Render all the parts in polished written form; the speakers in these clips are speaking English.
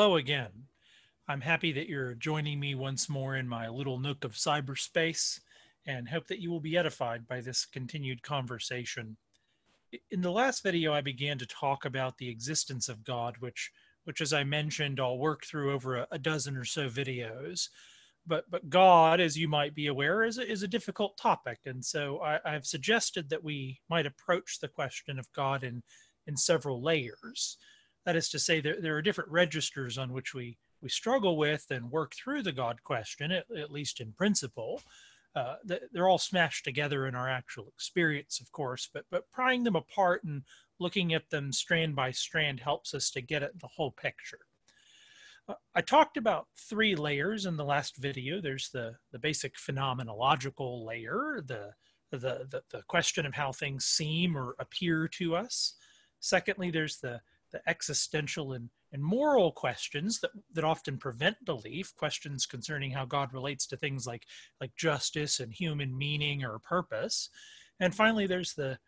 Hello again. I'm happy that you're joining me once more in my little nook of cyberspace and hope that you will be edified by this continued conversation. In the last video, I began to talk about the existence of God, which as I mentioned, I'll work through over a dozen or so videos. But God, as you might be aware, is a difficult topic. And so I've suggested that we might approach the question of God in several layers. That is to say, there are different registers on which we struggle with and work through the God question, at least in principle. They're all smashed together in our actual experience, of course, but prying them apart and looking at them strand by strand helps us to get at the whole picture. I talked about three layers in the last video. There's the basic phenomenological layer, the question of how things seem or appear to us. Secondly, there's the existential and moral questions that often prevent belief, questions concerning how God relates to things like justice and human meaning or purpose. And finally, there's the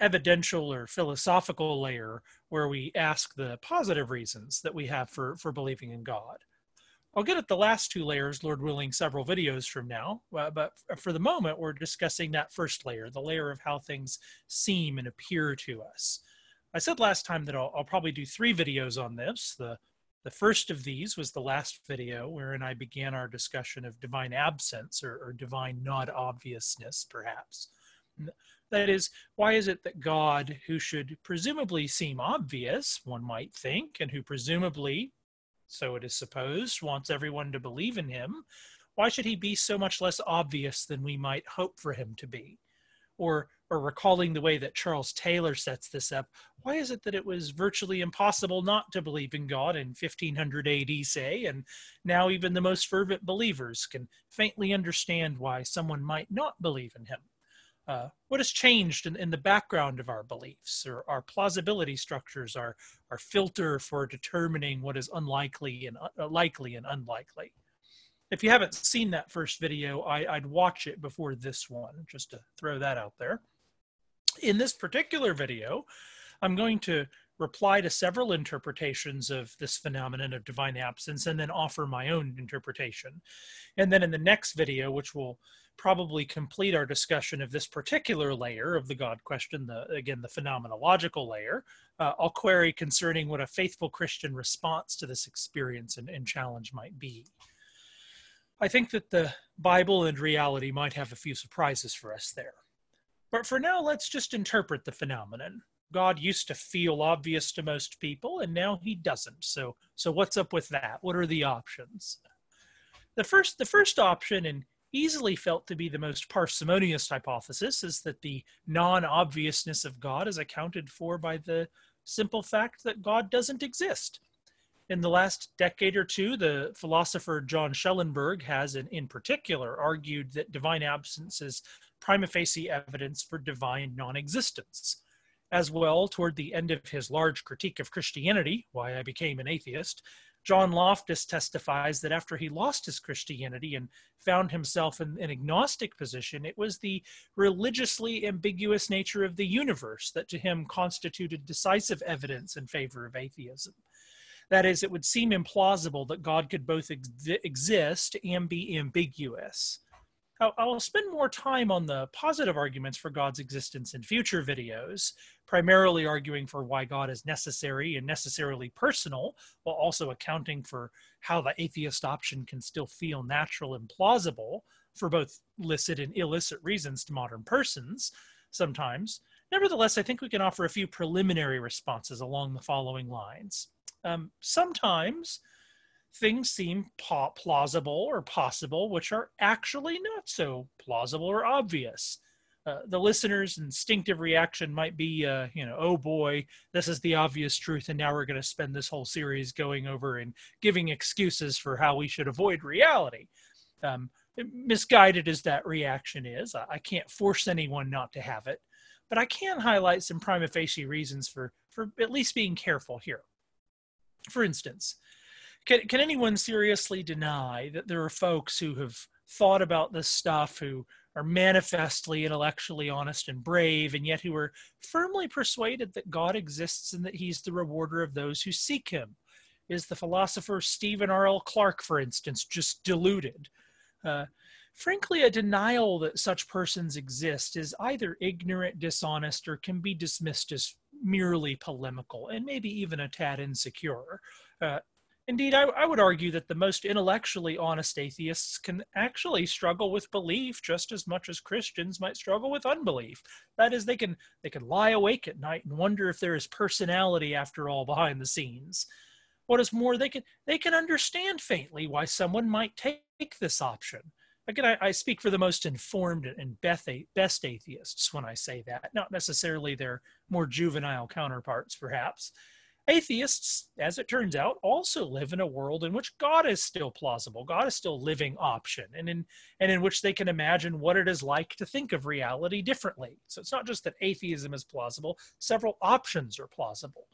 evidential or philosophical layer where we ask the positive reasons that we have for believing in God. I'll get at the last two layers, Lord willing, several videos from now, but for the moment, we're discussing that first layer, the layer of how things seem and appear to us. I said last time that I'll probably do three videos on this. The first of these was the last video wherein I began our discussion of divine absence or divine non-obviousness, perhaps. That is, why is it that God, who should presumably seem obvious, one might think, and who presumably, so it is supposed, wants everyone to believe in him, why should he be so much less obvious than we might hope for him to be? Or recalling the way that Charles Taylor sets this up, why is it that it was virtually impossible not to believe in God in 1500 AD, say, and now even the most fervent believers can faintly understand why someone might not believe in him? What has changed in the background of our beliefs, or our plausibility structures, our filter for determining what is unlikely and likely and unlikely? If you haven't seen that first video, I'd watch it before this one, just to throw that out there. In this particular video, I'm going to reply to several interpretations of this phenomenon of divine absence and then offer my own interpretation. And then in the next video, which will probably complete our discussion of this particular layer of the God question, again, the phenomenological layer, I'll query concerning what a faithful Christian response to this experience and challenge might be. I think that the Bible and reality might have a few surprises for us there. But for now, let's just interpret the phenomenon. God used to feel obvious to most people, and now he doesn't. So what's up with that? What are the options? The first option, and easily felt to be the most parsimonious hypothesis, is that the non-obviousness of God is accounted for by the simple fact that God doesn't exist. In the last decade or two, the philosopher John Schellenberg has, in particular, argued that divine absence is prima facie evidence for divine non-existence. As well, toward the end of his large critique of Christianity, Why I Became an Atheist, John Loftus testifies that after he lost his Christianity and found himself in an agnostic position, it was the religiously ambiguous nature of the universe that to him constituted decisive evidence in favor of atheism. That is, it would seem implausible that God could both exist and be ambiguous. I'll spend more time on the positive arguments for God's existence in future videos, primarily arguing for why God is necessary and necessarily personal, while also accounting for how the atheist option can still feel natural and plausible for both licit and illicit reasons to modern persons sometimes. Nevertheless, I think we can offer a few preliminary responses along the following lines. Sometimes things seem plausible or possible, which are actually not so plausible or obvious. The listener's instinctive reaction might be, oh boy, this is the obvious truth, and now we're going to spend this whole series going over and giving excuses for how we should avoid reality. Misguided as that reaction is, I can't force anyone not to have it, but I can highlight some prima facie reasons for at least being careful here. For instance, can anyone seriously deny that there are folks who have thought about this stuff, who are manifestly intellectually honest and brave, and yet who are firmly persuaded that God exists and that he's the rewarder of those who seek him? is the philosopher Stephen R.L. Clark, for instance, just deluded? Frankly, a denial that such persons exist is either ignorant, dishonest, or can be dismissed as merely polemical and maybe even a tad insecure. Indeed, I would argue that the most intellectually honest atheists can actually struggle with belief just as much as Christians might struggle with unbelief. That is, they can lie awake at night and wonder if there is personality after all behind the scenes. What is more, they can understand faintly why someone might take this option. Again, I speak for the most informed and best atheists when I say that, not necessarily their more juvenile counterparts, perhaps. Atheists, as it turns out, also live in a world in which God is still plausible, God is still a living option, and in which they can imagine what it is like to think of reality differently. So it's not just that atheism is plausible, several options are plausible.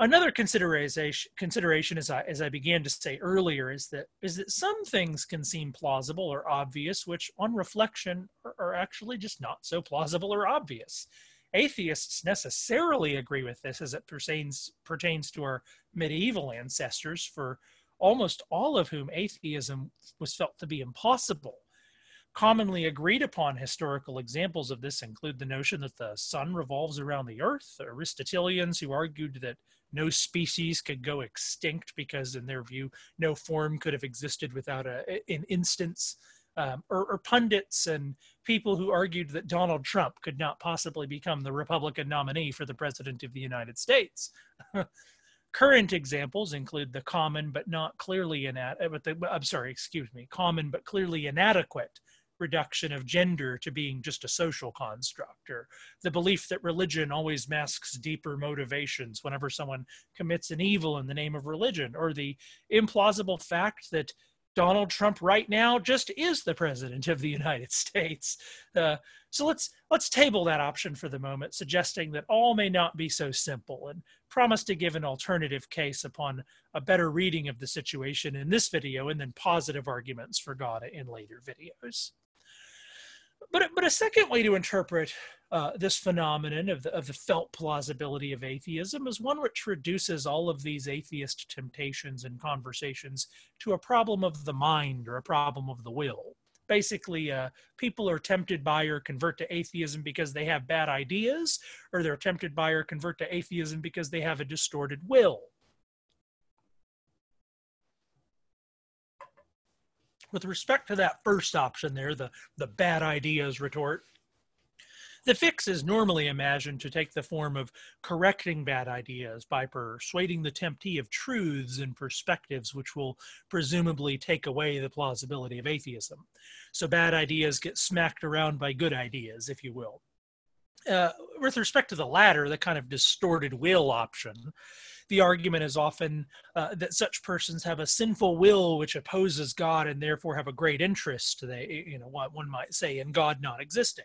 Another consideration, as I began to say earlier, is that some things can seem plausible or obvious, which on reflection are actually just not so plausible or obvious. Atheists necessarily agree with this as it pertains to our medieval ancestors, for almost all of whom atheism was felt to be impossible. Commonly agreed upon historical examples of this include the notion that the sun revolves around the earth, the Aristotelians who argued that no species could go extinct because, in their view, no form could have existed without an instance. Or pundits and people who argued that Donald Trump could not possibly become the Republican nominee for the President of the United States. Current examples include the common but clearly inadequate reduction of gender to being just a social construct, or the belief that religion always masks deeper motivations whenever someone commits an evil in the name of religion, or the implausible fact that Donald Trump right now just is the President of the United States. So let's table that option for the moment, suggesting that all may not be so simple, and promise to give an alternative case upon a better reading of the situation in this video, and then positive arguments for God in later videos. But a second way to interpret this phenomenon of the felt plausibility of atheism is one which reduces all of these atheist temptations and conversations to a problem of the mind or a problem of the will. Basically, people are tempted by or convert to atheism because they have bad ideas, or they're tempted by or convert to atheism because they have a distorted will. With respect to that first option there, the bad ideas retort, the fix is normally imagined to take the form of correcting bad ideas by persuading the temptee of truths and perspectives which will presumably take away the plausibility of atheism. So bad ideas get smacked around by good ideas, if you will. With respect to the latter, the kind of distorted will option, the argument is often that such persons have a sinful will which opposes God and therefore have a great interest, one might say, in God not existing.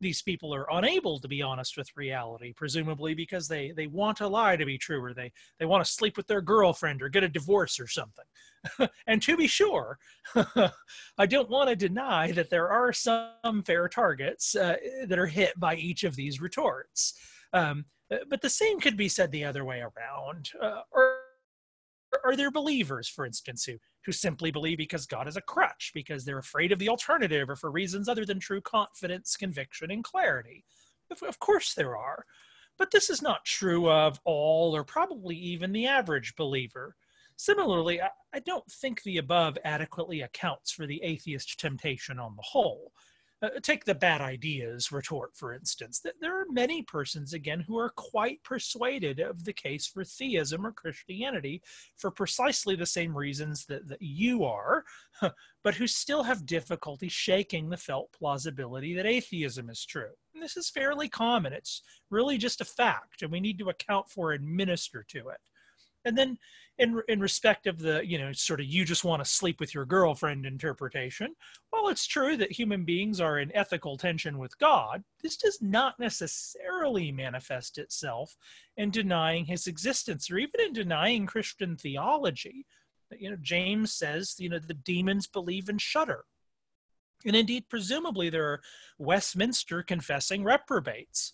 These people are unable to be honest with reality, presumably because they want a lie to be true, or they want to sleep with their girlfriend or get a divorce or something. And to be sure, I don't want to deny that there are some fair targets that are hit by each of these retorts. But the same could be said the other way around. Are there believers, for instance, who simply believe because God is a crutch, because they're afraid of the alternative, or for reasons other than true confidence, conviction, and clarity? Of course there are. But this is not true of all, or probably even the average believer. Similarly, I don't think the above adequately accounts for the atheist temptation on the whole. Take the bad ideas retort, for instance. There are many persons, again, who are quite persuaded of the case for theism or Christianity for precisely the same reasons that you are, but who still have difficulty shaking the felt plausibility that atheism is true. And this is fairly common. It's really just a fact, and we need to account for and minister to it. And then in respect of the, sort of you just want to sleep with your girlfriend interpretation, while it's true that human beings are in ethical tension with God, this does not necessarily manifest itself in denying his existence, or even in denying Christian theology. James says, the demons believe and shudder. And indeed, presumably there are Westminster confessing reprobates.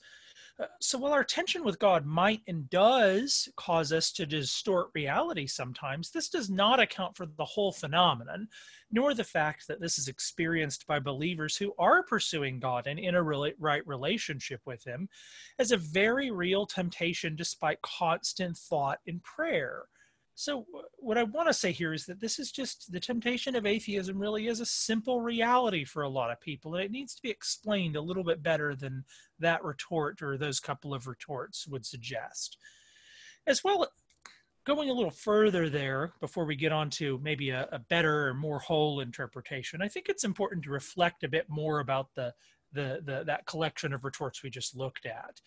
So while our tension with God might and does cause us to distort reality sometimes, this does not account for the whole phenomenon, nor the fact that this is experienced by believers who are pursuing God and in a right relationship with Him as a very real temptation despite constant thought and prayer. So what I want to say here is that this is just the temptation of atheism really is a simple reality for a lot of people, and it needs to be explained a little bit better than that retort or those couple of retorts would suggest. As well, going a little further there before we get on to maybe a better or more whole interpretation, I think it's important to reflect a bit more about that collection of retorts we just looked at,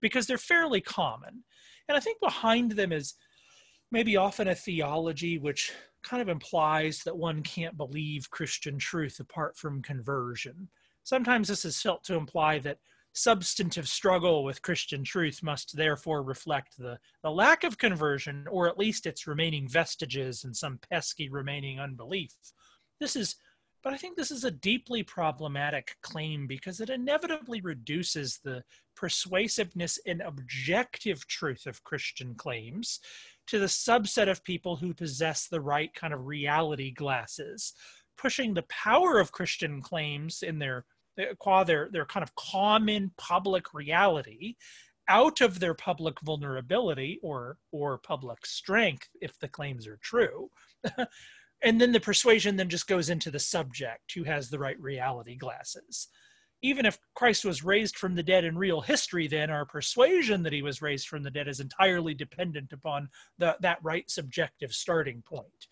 because they're fairly common. And I think behind them is maybe often a theology which kind of implies that one can't believe Christian truth apart from conversion. Sometimes this is felt to imply that substantive struggle with Christian truth must therefore reflect the lack of conversion, or at least its remaining vestiges and some pesky remaining unbelief. But I think this is a deeply problematic claim because it inevitably reduces the persuasiveness and objective truth of Christian claims to the subset of people who possess the right kind of reality glasses, pushing the power of Christian claims in their kind of common public reality out of their public vulnerability or public strength, if the claims are true. And then the persuasion then just goes into the subject who has the right reality glasses. Even if Christ was raised from the dead in real history, then our persuasion that he was raised from the dead is entirely dependent upon that right subjective starting point.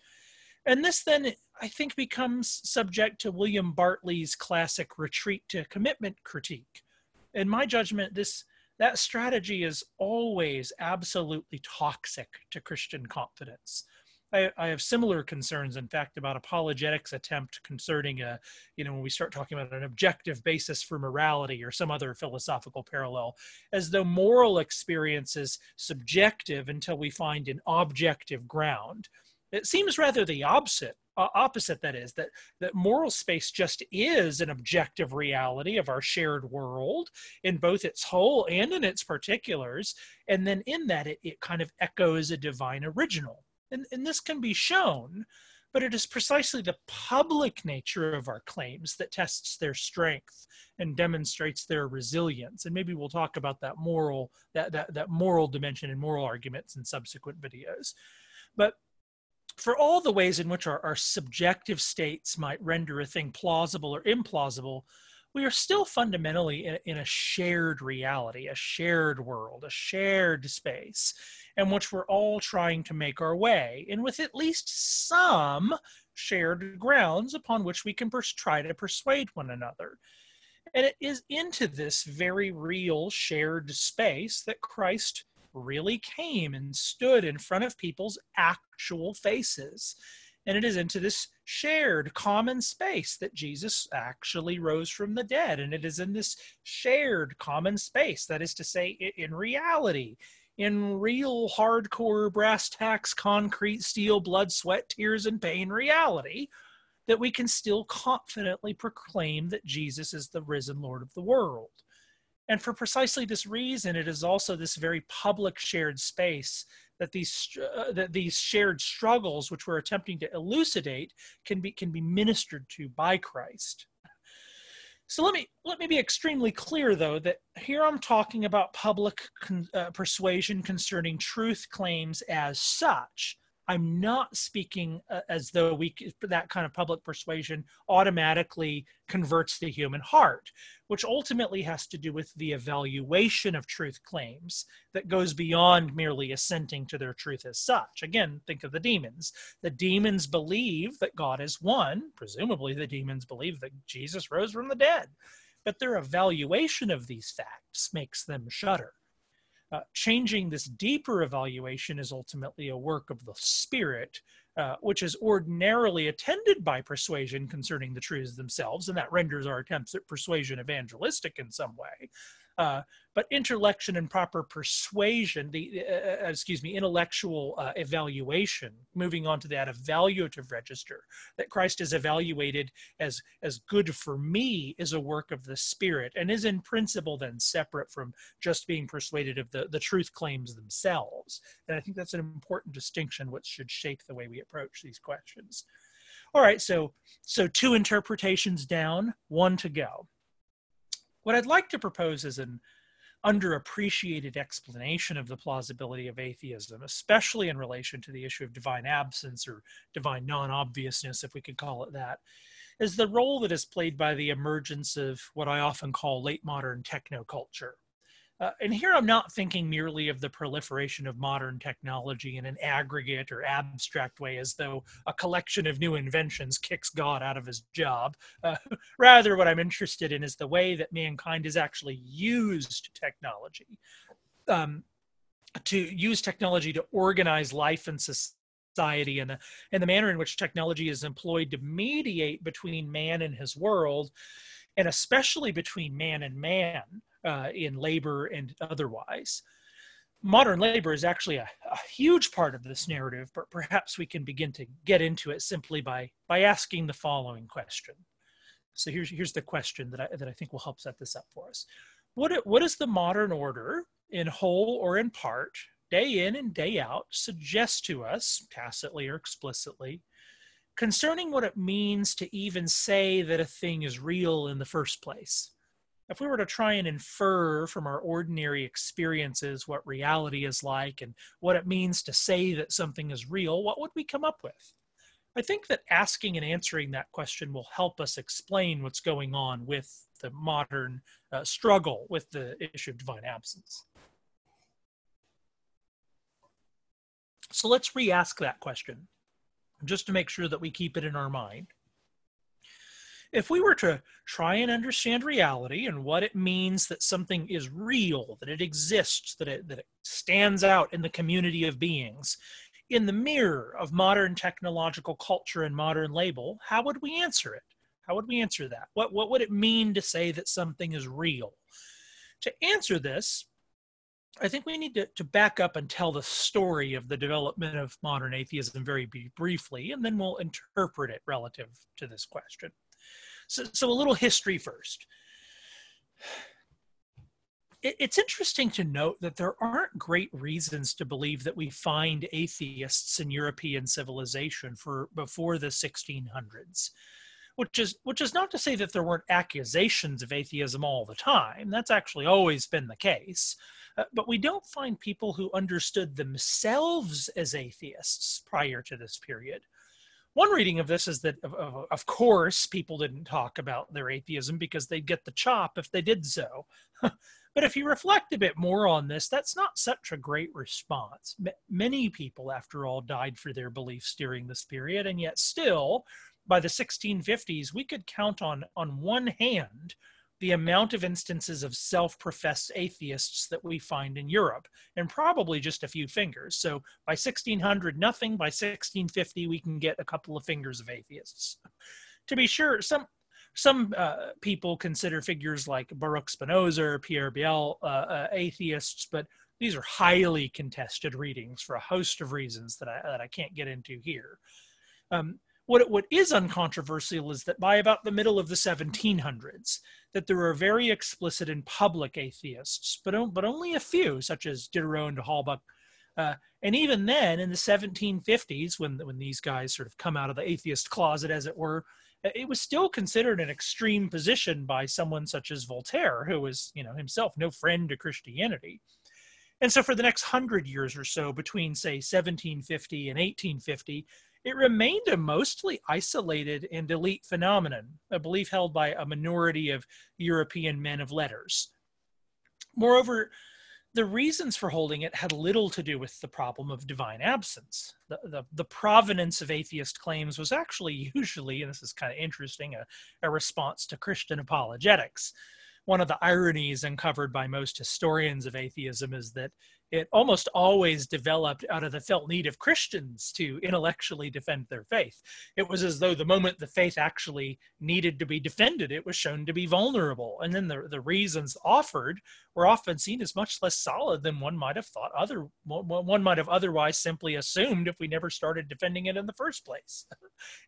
And this then, I think, becomes subject to William Bartley's classic retreat to commitment critique. In my judgment, that strategy is always absolutely toxic to Christian confidence. I have similar concerns, in fact, about apologetics attempt concerning when we start talking about an objective basis for morality or some other philosophical parallel, as though moral experience is subjective until we find an objective ground. It seems rather the opposite, that is, that moral space just is an objective reality of our shared world in both its whole and in its particulars, and then in that it kind of echoes a divine original. And this can be shown, but it is precisely the public nature of our claims that tests their strength and demonstrates their resilience. And maybe we'll talk about that moral dimension and moral arguments in subsequent videos. But for all the ways in which our subjective states might render a thing plausible or implausible, we are still fundamentally in a shared reality, a shared world, a shared space in which we're all trying to make our way, and with at least some shared grounds upon which we can try to persuade one another. And it is into this very real shared space that Christ really came and stood in front of people's actual faces. And it is into this shared common space that Jesus actually rose from the dead. And it is in this shared common space, that is to say, in reality, in real hardcore brass tacks, concrete, steel, blood, sweat, tears, and pain reality, that we can still confidently proclaim that Jesus is the risen Lord of the world. And for precisely this reason, it is also this very public shared space that these shared struggles, which we're attempting to elucidate, can be ministered to by Christ. So let me be extremely clear, though, that here I'm talking about public persuasion concerning truth claims as such. I'm not speaking as though that kind of public persuasion automatically converts the human heart, which ultimately has to do with the evaluation of truth claims that goes beyond merely assenting to their truth as such. Again, think of the demons. The demons believe that God is one. Presumably, the demons believe that Jesus rose from the dead, but their evaluation of these facts makes them shudder. Changing this deeper evaluation is ultimately a work of the Spirit, which is ordinarily attended by persuasion concerning the truths themselves, and that renders our attempts at persuasion evangelistic in some way. But intellection and proper persuasion, intellectual evaluation, moving on to that evaluative register, that Christ is evaluated as good for me, is a work of the Spirit and is in principle then separate from just being persuaded of the truth claims themselves. And I think that's an important distinction which should shape the way we approach these questions. All right, so two interpretations down, one to go. What I'd like to propose is an underappreciated explanation of the plausibility of atheism, especially in relation to the issue of divine absence or divine non-obviousness, if we could call it that, is the role that is played by the emergence of what I often call late modern technoculture. And here I'm not thinking merely of the proliferation of modern technology in an aggregate or abstract way, as though a collection of new inventions kicks God out of his job. Rather, what I'm interested in is the way that mankind has actually used technology, to organize life and society, and the manner in which technology is employed to mediate between man and his world, and especially between man and man. In labor and otherwise. Modern labor is actually a huge part of this narrative, but perhaps we can begin to get into it simply by asking the following question. So here's the question that I think will help set this up for us. What does the modern order, in whole or in part, day in and day out, suggest to us, tacitly or explicitly, concerning what it means to even say that a thing is real in the first place? If we were to try and infer from our ordinary experiences what reality is like and what it means to say that something is real, what would we come up with? I think that asking and answering that question will help us explain what's going on with the modern struggle with the issue of divine absence. So let's re-ask that question, just to make sure that we keep it in our mind. If we were to try and understand reality and what it means that something is real, that it exists, that it stands out in the community of beings, in the mirror of modern technological culture and modern labor, how would we answer it? How would we answer that? What would it mean to say that something is real? To answer this, I think we need to back up and tell the story of the development of modern atheism very briefly, and then we'll interpret it relative to this question. So a little history first. It's interesting to note that there aren't great reasons to believe that we find atheists in European civilization before the 1600s, which is not to say that there weren't accusations of atheism all the time. That's actually always been the case. But we don't find people who understood themselves as atheists prior to this period. One reading of this is that, of course, people didn't talk about their atheism because they'd get the chop if they did so. But if you reflect a bit more on this, that's not such a great response. Many people, after all, died for their beliefs during this period, and yet still, by the 1650s, we could count on one hand the amount of instances of self-professed atheists that we find in Europe, and probably just a few fingers. So by 1600, nothing. By 1650, we can get a couple of fingers of atheists. To be sure, some people consider figures like Baruch Spinoza or Pierre Biel atheists, but these are highly contested readings for a host of reasons that I can't get into here. What is uncontroversial is that by about the middle of the 1700s, that there are very explicit and public atheists, but only a few, such as Diderot and Halbach. And even then, in the 1750s, when these guys sort of come out of the atheist closet, as it were, it was still considered an extreme position by someone such as Voltaire, who was, himself no friend to Christianity. And so for the next 100 years or so, between, say, 1750 and 1850, it remained a mostly isolated and elite phenomenon, a belief held by a minority of European men of letters. Moreover, the reasons for holding it had little to do with the problem of divine absence. The provenance of atheist claims was actually usually, and this is kind of interesting, a response to Christian apologetics. One of the ironies uncovered by most historians of atheism is that it almost always developed out of the felt need of Christians to intellectually defend their faith. It was as though the moment the faith actually needed to be defended, it was shown to be vulnerable. And then the reasons offered were often seen as much less solid than one might have thought one might have otherwise simply assumed if we never started defending it in the first place.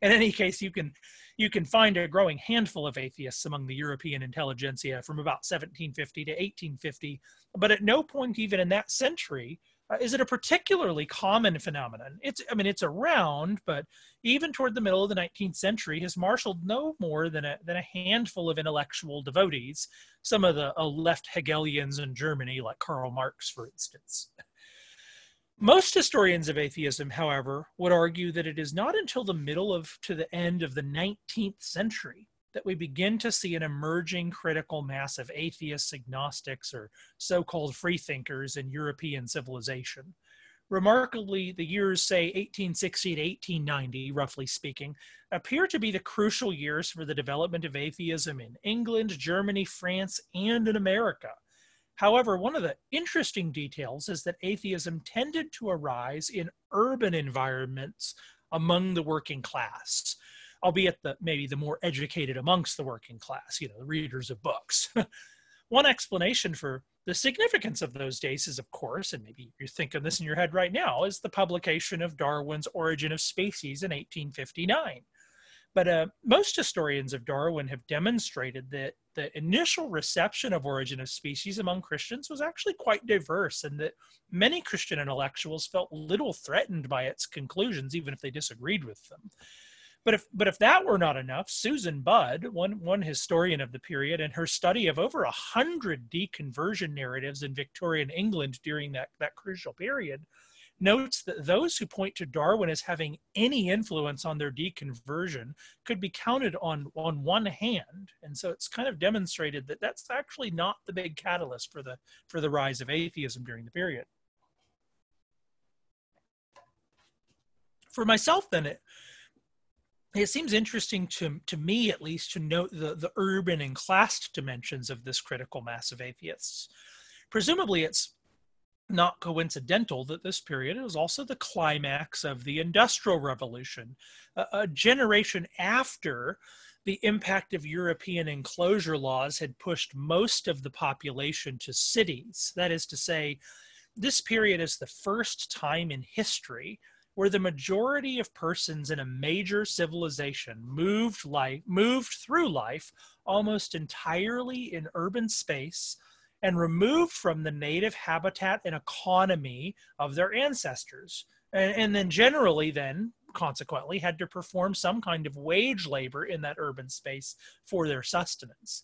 In any case, you can find a growing handful of atheists among the European intelligentsia from about 1750 to 1850, but at no point even in that century is it a particularly common phenomenon. I mean, it's around, but even toward the middle of the 19th century has marshaled no more than a handful of intellectual devotees, some of the left Hegelians in Germany, like Karl Marx, for instance. Most historians of atheism, however, would argue that it is not until the middle to the end of the 19th century that we begin to see an emerging critical mass of atheists, agnostics, or so-called freethinkers in European civilization. Remarkably, the years, say, 1860 to 1890, roughly speaking, appear to be the crucial years for the development of atheism in England, Germany, France, and in America. However, one of the interesting details is that atheism tended to arise in urban environments among the working class, albeit maybe the more educated amongst the working class, the readers of books. One explanation for the significance of those days is, of course, and maybe you're thinking this in your head right now, is the publication of Darwin's Origin of Species in 1859. But most historians of Darwin have demonstrated that the initial reception of Origin of Species among Christians was actually quite diverse, and that many Christian intellectuals felt little threatened by its conclusions, even if they disagreed with them. But if that were not enough, Susan Budd, one historian of the period, in her study of over 100 deconversion narratives in Victorian England during that crucial period, notes that those who point to Darwin as having any influence on their deconversion could be counted on one hand. And so it's kind of demonstrated that that's actually not the big catalyst for the rise of atheism during the period. For myself, then, it seems interesting to me, at least, to note the urban and class dimensions of this critical mass of atheists. Presumably, it's not coincidental that this period was also the climax of the Industrial Revolution, a generation after the impact of European enclosure laws had pushed most of the population to cities. That is to say, this period is the first time in history where the majority of persons in a major civilization moved through life almost entirely in urban space and removed from the native habitat and economy of their ancestors. And then generally then, consequently, had to perform some kind of wage labor in that urban space for their sustenance.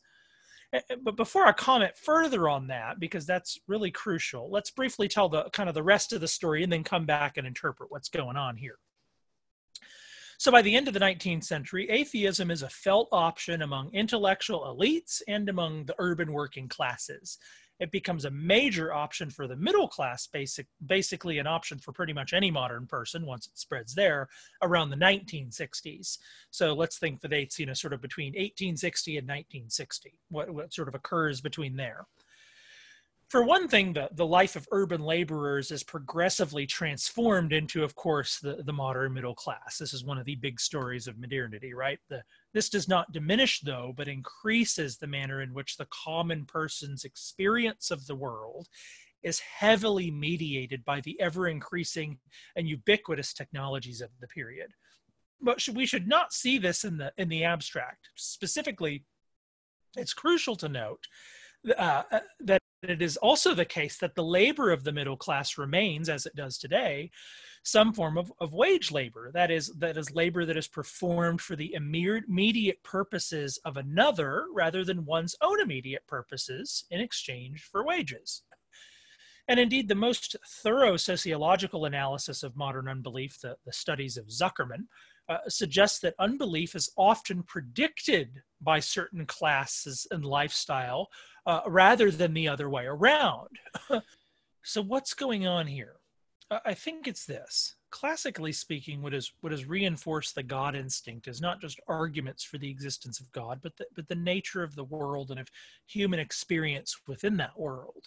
But before I comment further on that, because that's really crucial, let's briefly tell the rest of the story and then come back and interpret what's going on here. So by the end of the 19th century, atheism is a felt option among intellectual elites and among the urban working classes. It becomes a major option for the middle class, basically an option for pretty much any modern person once it spreads there around the 1960s. So let's think the dates, sort of between 1860 and 1960, what sort of occurs between there. For one thing, the life of urban laborers is progressively transformed into, of course, the modern middle class. This is one of the big stories of modernity, right? This does not diminish, though, but increases the manner in which the common person's experience of the world is heavily mediated by the ever-increasing and ubiquitous technologies of the period. But we should not see this in the abstract. Specifically, it's crucial to note that it is also the case that the labor of the middle class remains, as it does today, some form of wage labor. That is labor that is performed for the immediate purposes of another rather than one's own immediate purposes in exchange for wages. And indeed, the most thorough sociological analysis of modern unbelief, the studies of Zuckerman, suggests that unbelief is often predicted by certain classes and lifestyle rather than the other way around. So what's going on here? I think it's this. Classically speaking, what has reinforced the God instinct is not just arguments for the existence of God, but the nature of the world and of human experience within that world.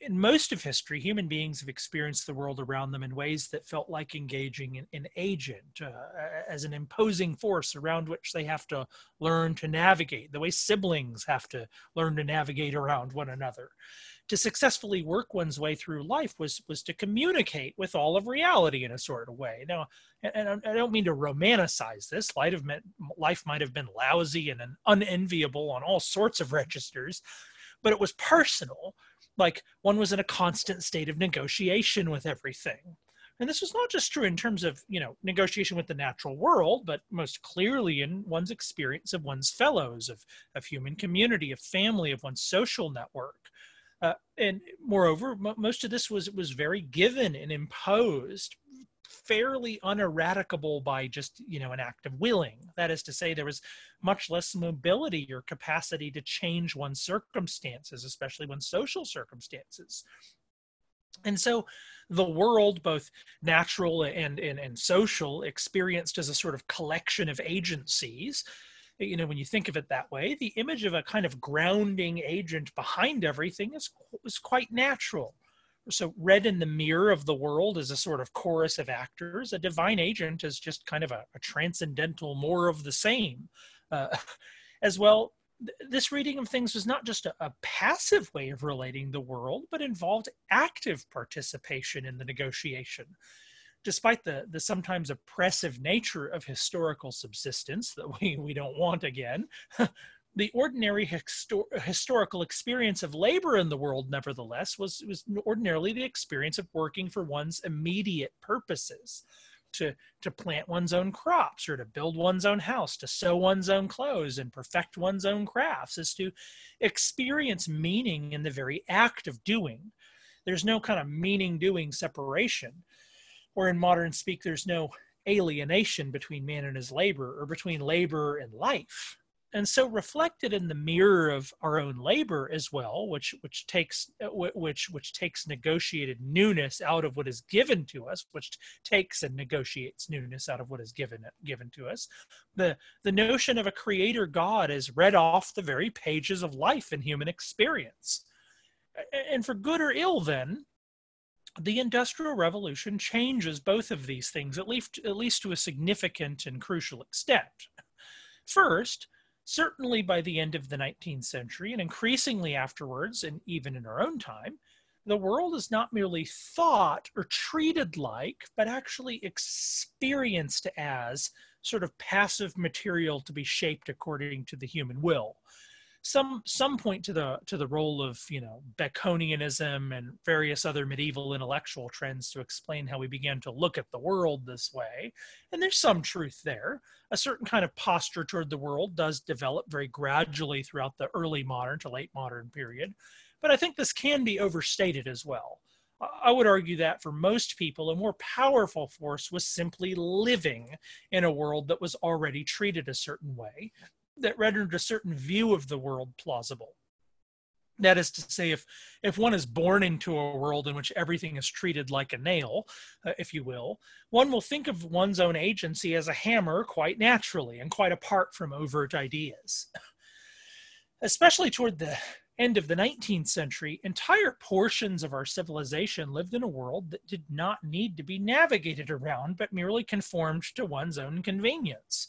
in most of history, human beings have experienced the world around them in ways that felt like engaging an agent, as an imposing force around which they have to learn to navigate, the way siblings have to learn to navigate around one another. To successfully work one's way through life was to communicate with all of reality in a sort of way. Now, and I don't mean to romanticize this. Life might have been lousy and unenviable on all sorts of registers, but it was personal. Like, one was in a constant state of negotiation with everything. And this was not just true in terms of, you know, negotiation with the natural world, but most clearly in one's experience of one's fellows, of human community, of family, of one's social network. And moreover, most of this was very given and imposed, fairly uneradicable by just, you know, an act of willing. That is to say, there was much less mobility or capacity to change one's circumstances, especially one's social circumstances. And so the world, both natural and social, experienced as a sort of collection of agencies. You know, when you think of it that way, the image of a kind of grounding agent behind everything was quite natural. So read in the mirror of the world as a sort of chorus of actors, a divine agent is just kind of a transcendental more of the same. As well, this reading of things was not just a passive way of relating the world, but involved active participation in the negotiation. Despite the sometimes oppressive nature of historical subsistence that we don't want again, the ordinary historical experience of labor in the world, nevertheless, was ordinarily the experience of working for one's immediate purposes, to plant one's own crops, or to build one's own house, to sew one's own clothes and perfect one's own crafts, is to experience meaning in the very act of doing. There's no kind of meaning-doing separation. Or in modern speak, there's no alienation between man and his labor, or between labor and life. And so reflected in the mirror of our own labor as well, which takes negotiated newness out of what is given to us, which takes and negotiates newness out of what is given to us. The notion of a creator God is read off the very pages of life and human experience. And for good or ill, then, the Industrial Revolution changes both of these things, at least to a significant and crucial extent. First, certainly by the end of the 19th century, and increasingly afterwards, and even in our own time, the world is not merely thought or treated like, but actually experienced as sort of passive material to be shaped according to the human will. Some point to the role of, you know, Baconianism and various other medieval intellectual trends to explain how we began to look at the world this way. And there's some truth there. A certain kind of posture toward the world does develop very gradually throughout the early modern to late modern period. But I think this can be overstated as well. I would argue that for most people, a more powerful force was simply living in a world that was already treated a certain way, that rendered a certain view of the world plausible. That is to say, if one is born into a world in which everything is treated like a nail, if you will, one will think of one's own agency as a hammer quite naturally and quite apart from overt ideas. Especially toward the end of the 19th century, entire portions of our civilization lived in a world that did not need to be navigated around, but merely conformed to one's own convenience.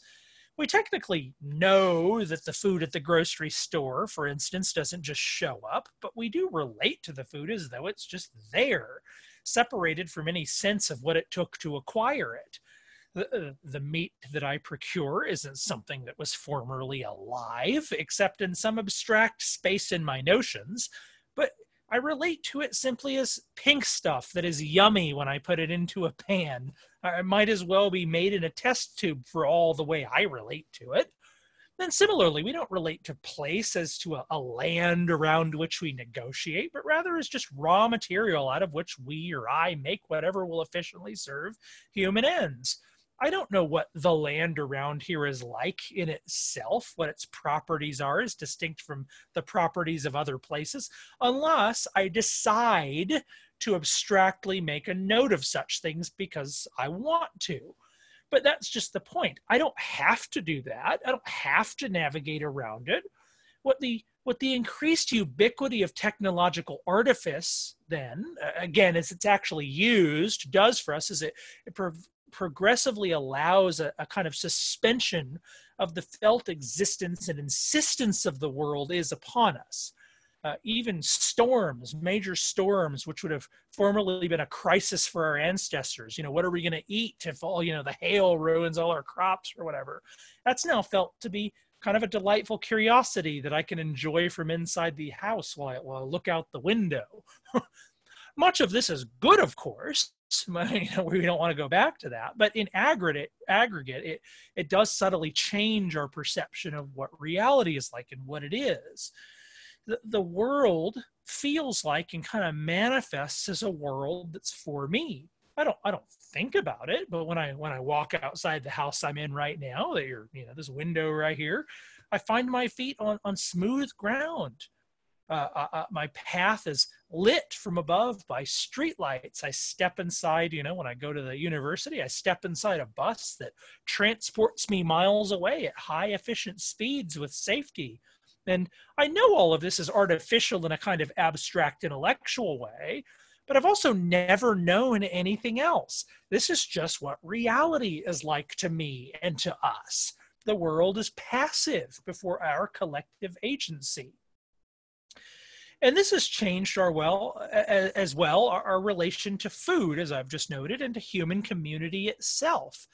We technically know that the food at the grocery store, for instance, doesn't just show up, but we do relate to the food as though it's just there, separated from any sense of what it took to acquire it. The meat that I procure isn't something that was formerly alive, except in some abstract space in my notions, but I relate to it simply as pink stuff that is yummy when I put it into a pan. It might as well be made in a test tube for all the way I relate to it. Then similarly, we don't relate to place as to a land around which we negotiate, but rather as just raw material out of which we or I make whatever will efficiently serve human ends. I don't know what the land around here is like in itself, what its properties are as distinct from the properties of other places, unless I decide to abstractly make a note of such things because I want to. But that's just the point. I don't have to do that. I don't have to navigate around it. What the With the increased ubiquity of technological artifice, then, again, as it's actually used, does for us is it progressively allows a kind of suspension of the felt existence and insistence of the world is upon us. Even storms, major storms, which would have formerly been a crisis for our ancestors. You know, what are we going to eat if all, you know, the hail ruins all our crops or whatever? That's now felt to be kind of a delightful curiosity that I can enjoy from inside the house while I look out the window. Much of this is good, of course. You know, we don't want to go back to that. But in aggregate, it does subtly change our perception of what reality is like and what it is. The world feels like and kind of manifests as a world that's for me. I don't think about it, but when I walk outside the house I'm in right now, this window right here, I find my feet on smooth ground. My path is lit from above by streetlights. I step inside, when I go to the university, I step inside a bus that transports me miles away at high efficient speeds with safety. And I know all of this is artificial in a kind of abstract intellectual way, but I've also never known anything else. This is just what reality is like to me and to us. The world is passive before our collective agency. And this has changed our relation to food, as I've just noted, and to human community itself.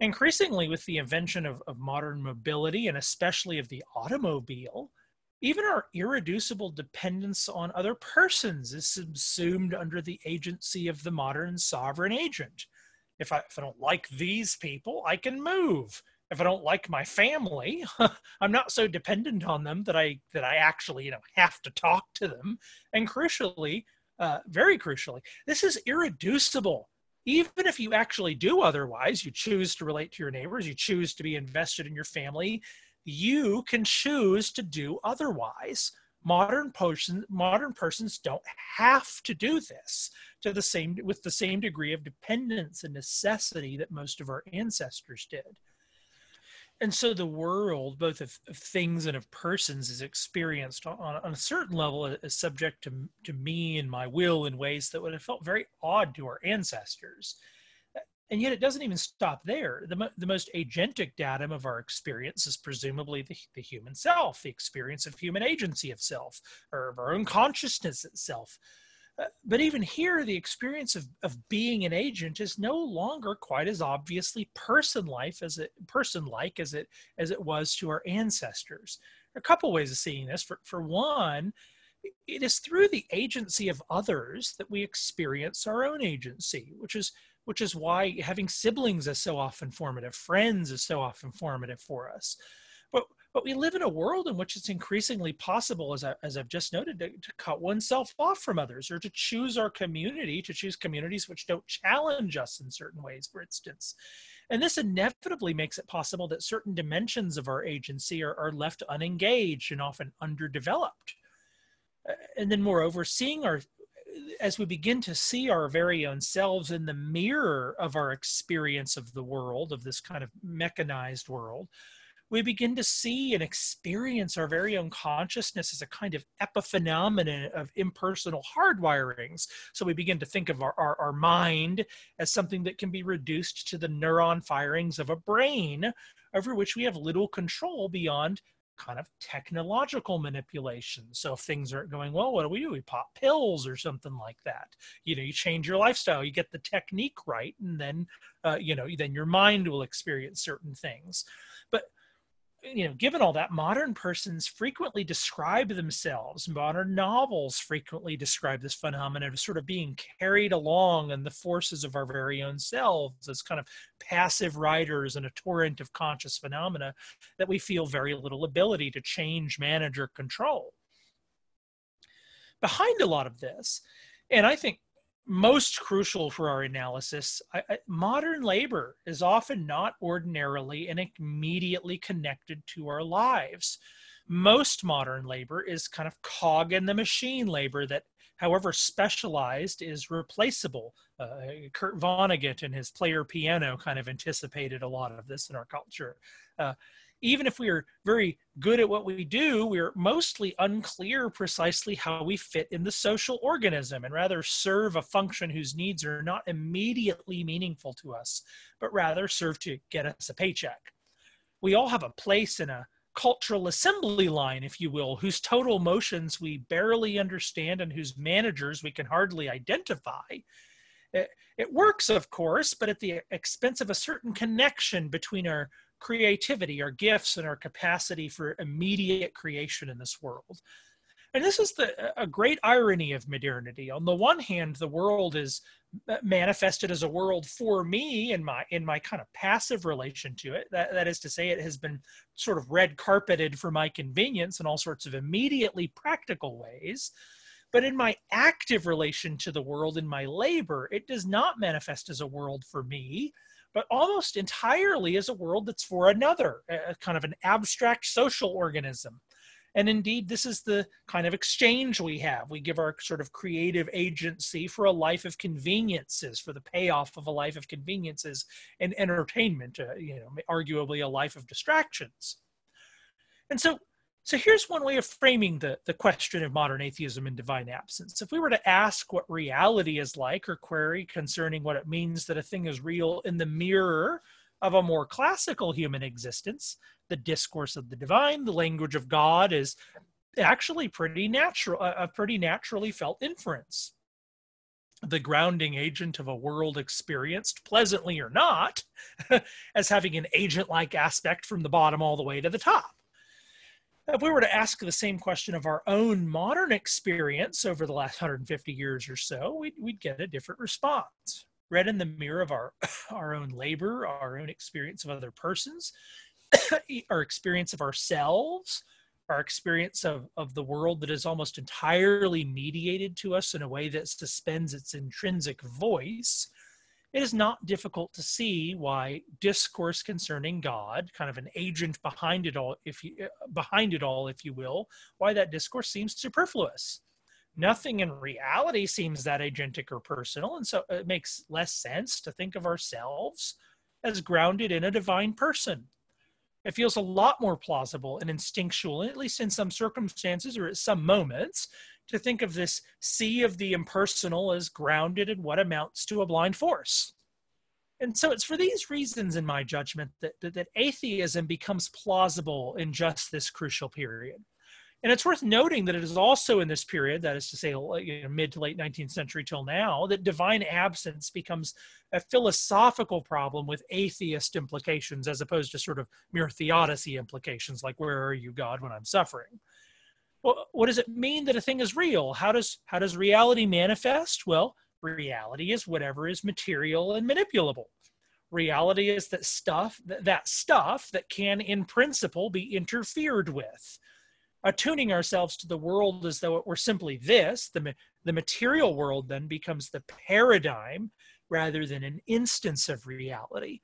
Increasingly, with the invention of modern mobility and especially of the automobile, even our irreducible dependence on other persons is subsumed under the agency of the modern sovereign agent. If I don't like these people, I can move. If I don't like my family, I'm not so dependent on them that I actually, have to talk to them. And crucially, very crucially, this is irreducible. Even if you actually do otherwise, you choose to relate to your neighbors, you choose to be invested in your family, you can choose to do otherwise. Modern persons don't have to do this with the same degree of dependence and necessity that most of our ancestors did. And so the world, both of things and of persons, is experienced on a certain level as subject to me and my will in ways that would have felt very odd to our ancestors. And yet it doesn't even stop there. The most agentic datum of our experience is presumably the human self, the experience of human agency of self, or of our own consciousness itself. But even here, the experience of being an agent is no longer quite as obviously person-like as it was to our ancestors. A couple ways of seeing this. For one, it is through the agency of others that we experience our own agency, which is why having siblings is so often formative, friends is so often formative for us. But we live in a world in which it's increasingly possible, as I've just noted, to cut oneself off from others, or to choose our community, to choose communities which don't challenge us in certain ways, for instance. And this inevitably makes it possible that certain dimensions of our agency are left unengaged and often underdeveloped. And then moreover, as we begin to see our very own selves in the mirror of our experience of the world, of this kind of mechanized world, we begin to see and experience our very own consciousness as a kind of epiphenomenon of impersonal hardwirings. So we begin to think of our mind as something that can be reduced to the neuron firings of a brain over which we have little control beyond kind of technological manipulation. So if things aren't going well, what do? We pop pills or something like that. You change your lifestyle, you get the technique right, and then, then your mind will experience certain things. But given all that, modern persons frequently describe themselves, modern novels frequently describe this phenomenon of sort of being carried along in the forces of our very own selves as kind of passive riders in a torrent of conscious phenomena that we feel very little ability to change, manage, or control. Behind a lot of this, and I think most crucial for our analysis, modern labor is often not ordinarily and immediately connected to our lives. Most modern labor is kind of cog in the machine labor that, however specialized, is replaceable. Kurt Vonnegut in his Player Piano kind of anticipated a lot of this in our culture. even if we are very good at what we do, we're mostly unclear precisely how we fit in the social organism, and rather serve a function whose needs are not immediately meaningful to us, but rather serve to get us a paycheck. We all have a place in a cultural assembly line, if you will, whose total motions we barely understand and whose managers we can hardly identify. It works, of course, but at the expense of a certain connection between our creativity, our gifts, and our capacity for immediate creation in this world. And this is a great irony of modernity. On the one hand, the world is manifested as a world for me in my kind of passive relation to it. That is to say, it has been sort of red carpeted for my convenience in all sorts of immediately practical ways. But in my active relation to the world, in my labor, it does not manifest as a world for me, but almost entirely as a world that's for another, a kind of an abstract social organism. And indeed, this is the kind of exchange we have. We give our sort of creative agency for a life of conveniences, for the payoff of a life of conveniences and entertainment, arguably a life of distractions. And so here's one way of framing the question of modern atheism and divine absence. If we were to ask what reality is like, or query concerning what it means that a thing is real in the mirror of a more classical human existence, the discourse of the divine, the language of God, is actually a pretty naturally felt inference. The grounding agent of a world experienced, pleasantly or not, as having an agent-like aspect from the bottom all the way to the top. If we were to ask the same question of our own modern experience over the last 150 years or so, we'd get a different response. Read in the mirror of our own labor, our own experience of other persons, our experience of ourselves, our experience of the world that is almost entirely mediated to us in a way that suspends its intrinsic voice, it is not difficult to see why discourse concerning God, kind of an agent behind it all, if you will, why that discourse seems superfluous. Nothing in reality seems that agentic or personal, and so it makes less sense to think of ourselves as grounded in a divine person. It feels a lot more plausible and instinctual, at least in some circumstances or at some moments, to think of this sea of the impersonal as grounded in what amounts to a blind force. And so it's for these reasons, in my judgment, that atheism becomes plausible in just this crucial period. And it's worth noting that it is also in this period, that is to say, mid to late 19th century till now, that divine absence becomes a philosophical problem with atheist implications, as opposed to sort of mere theodicy implications, like, where are you, God, when I'm suffering? Well, what does it mean that a thing is real? How does reality manifest? Well, reality is whatever is material and manipulable. Reality is that stuff that can, in principle, be interfered with. Attuning ourselves to the world as though it were simply this, the material world then becomes the paradigm rather than an instance of reality.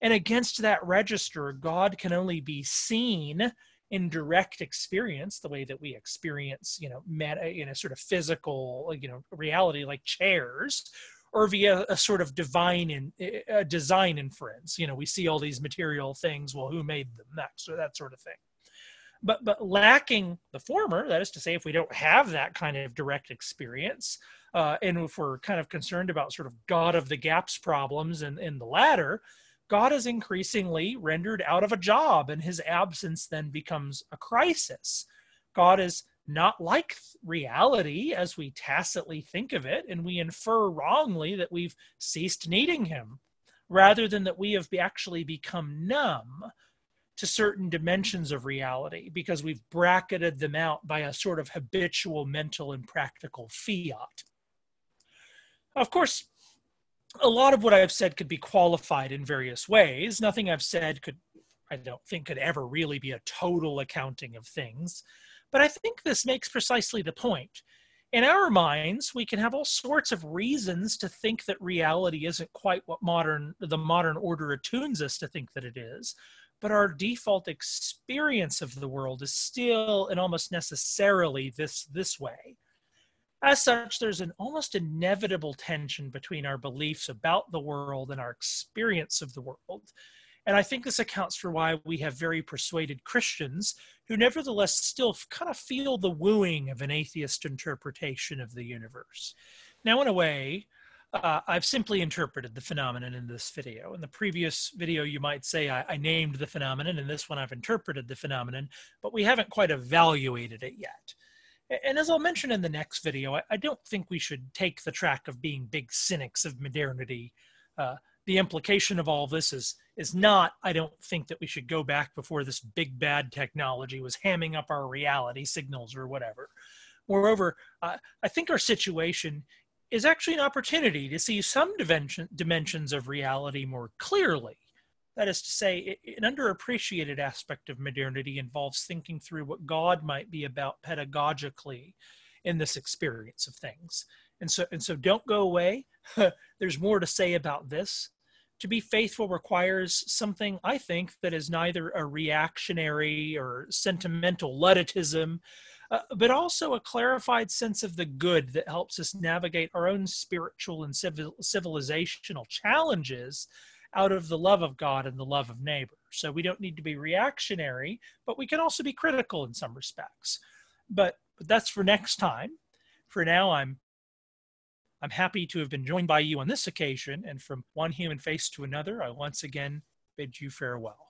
And against that register, God can only be seen in direct experience, the way that we experience, in a sort of physical, reality, like chairs, or via a sort of design inference. We see all these material things. Well, who made them? That sort of thing. But lacking the former, that is to say, if we don't have that kind of direct experience, and if we're kind of concerned about sort of God of the gaps problems in the latter, God is increasingly rendered out of a job, and his absence then becomes a crisis. God is not like reality as we tacitly think of it, and we infer wrongly that we've ceased needing him, rather than that we have actually become numb to certain dimensions of reality because we've bracketed them out by a sort of habitual mental and practical fiat. Of course, a lot of what I've said could be qualified in various ways. Nothing I've said I don't think could ever really be a total accounting of things. But I think this makes precisely the point. In our minds, we can have all sorts of reasons to think that reality isn't quite what the modern order attunes us to think that it is. But our default experience of the world is still and almost necessarily this way. As such, there's an almost inevitable tension between our beliefs about the world and our experience of the world. And I think this accounts for why we have very persuaded Christians who nevertheless still kind of feel the wooing of an atheist interpretation of the universe. Now, in a way, I've simply interpreted the phenomenon in this video. In the previous video, you might say I named the phenomenon. In this one, I've interpreted the phenomenon, but we haven't quite evaluated it yet. And as I'll mention in the next video, I don't think we should take the track of being big cynics of modernity. The implication of all this is not, I don't think that we should go back before this big bad technology was hamming up our reality signals or whatever. Moreover, I think our situation is actually an opportunity to see some dimensions of reality more clearly. That is to say, an underappreciated aspect of modernity involves thinking through what God might be about pedagogically in this experience of things. And so don't go away. There's more to say about this. To be faithful requires something, I think, that is neither a reactionary or sentimental ludditism, but also a clarified sense of the good that helps us navigate our own spiritual and civilizational challenges out of the love of God and the love of neighbor. So we don't need to be reactionary, but we can also be critical in some respects. But that's for next time. For now, I'm happy to have been joined by you on this occasion, and from one human face to another, I once again bid you farewell.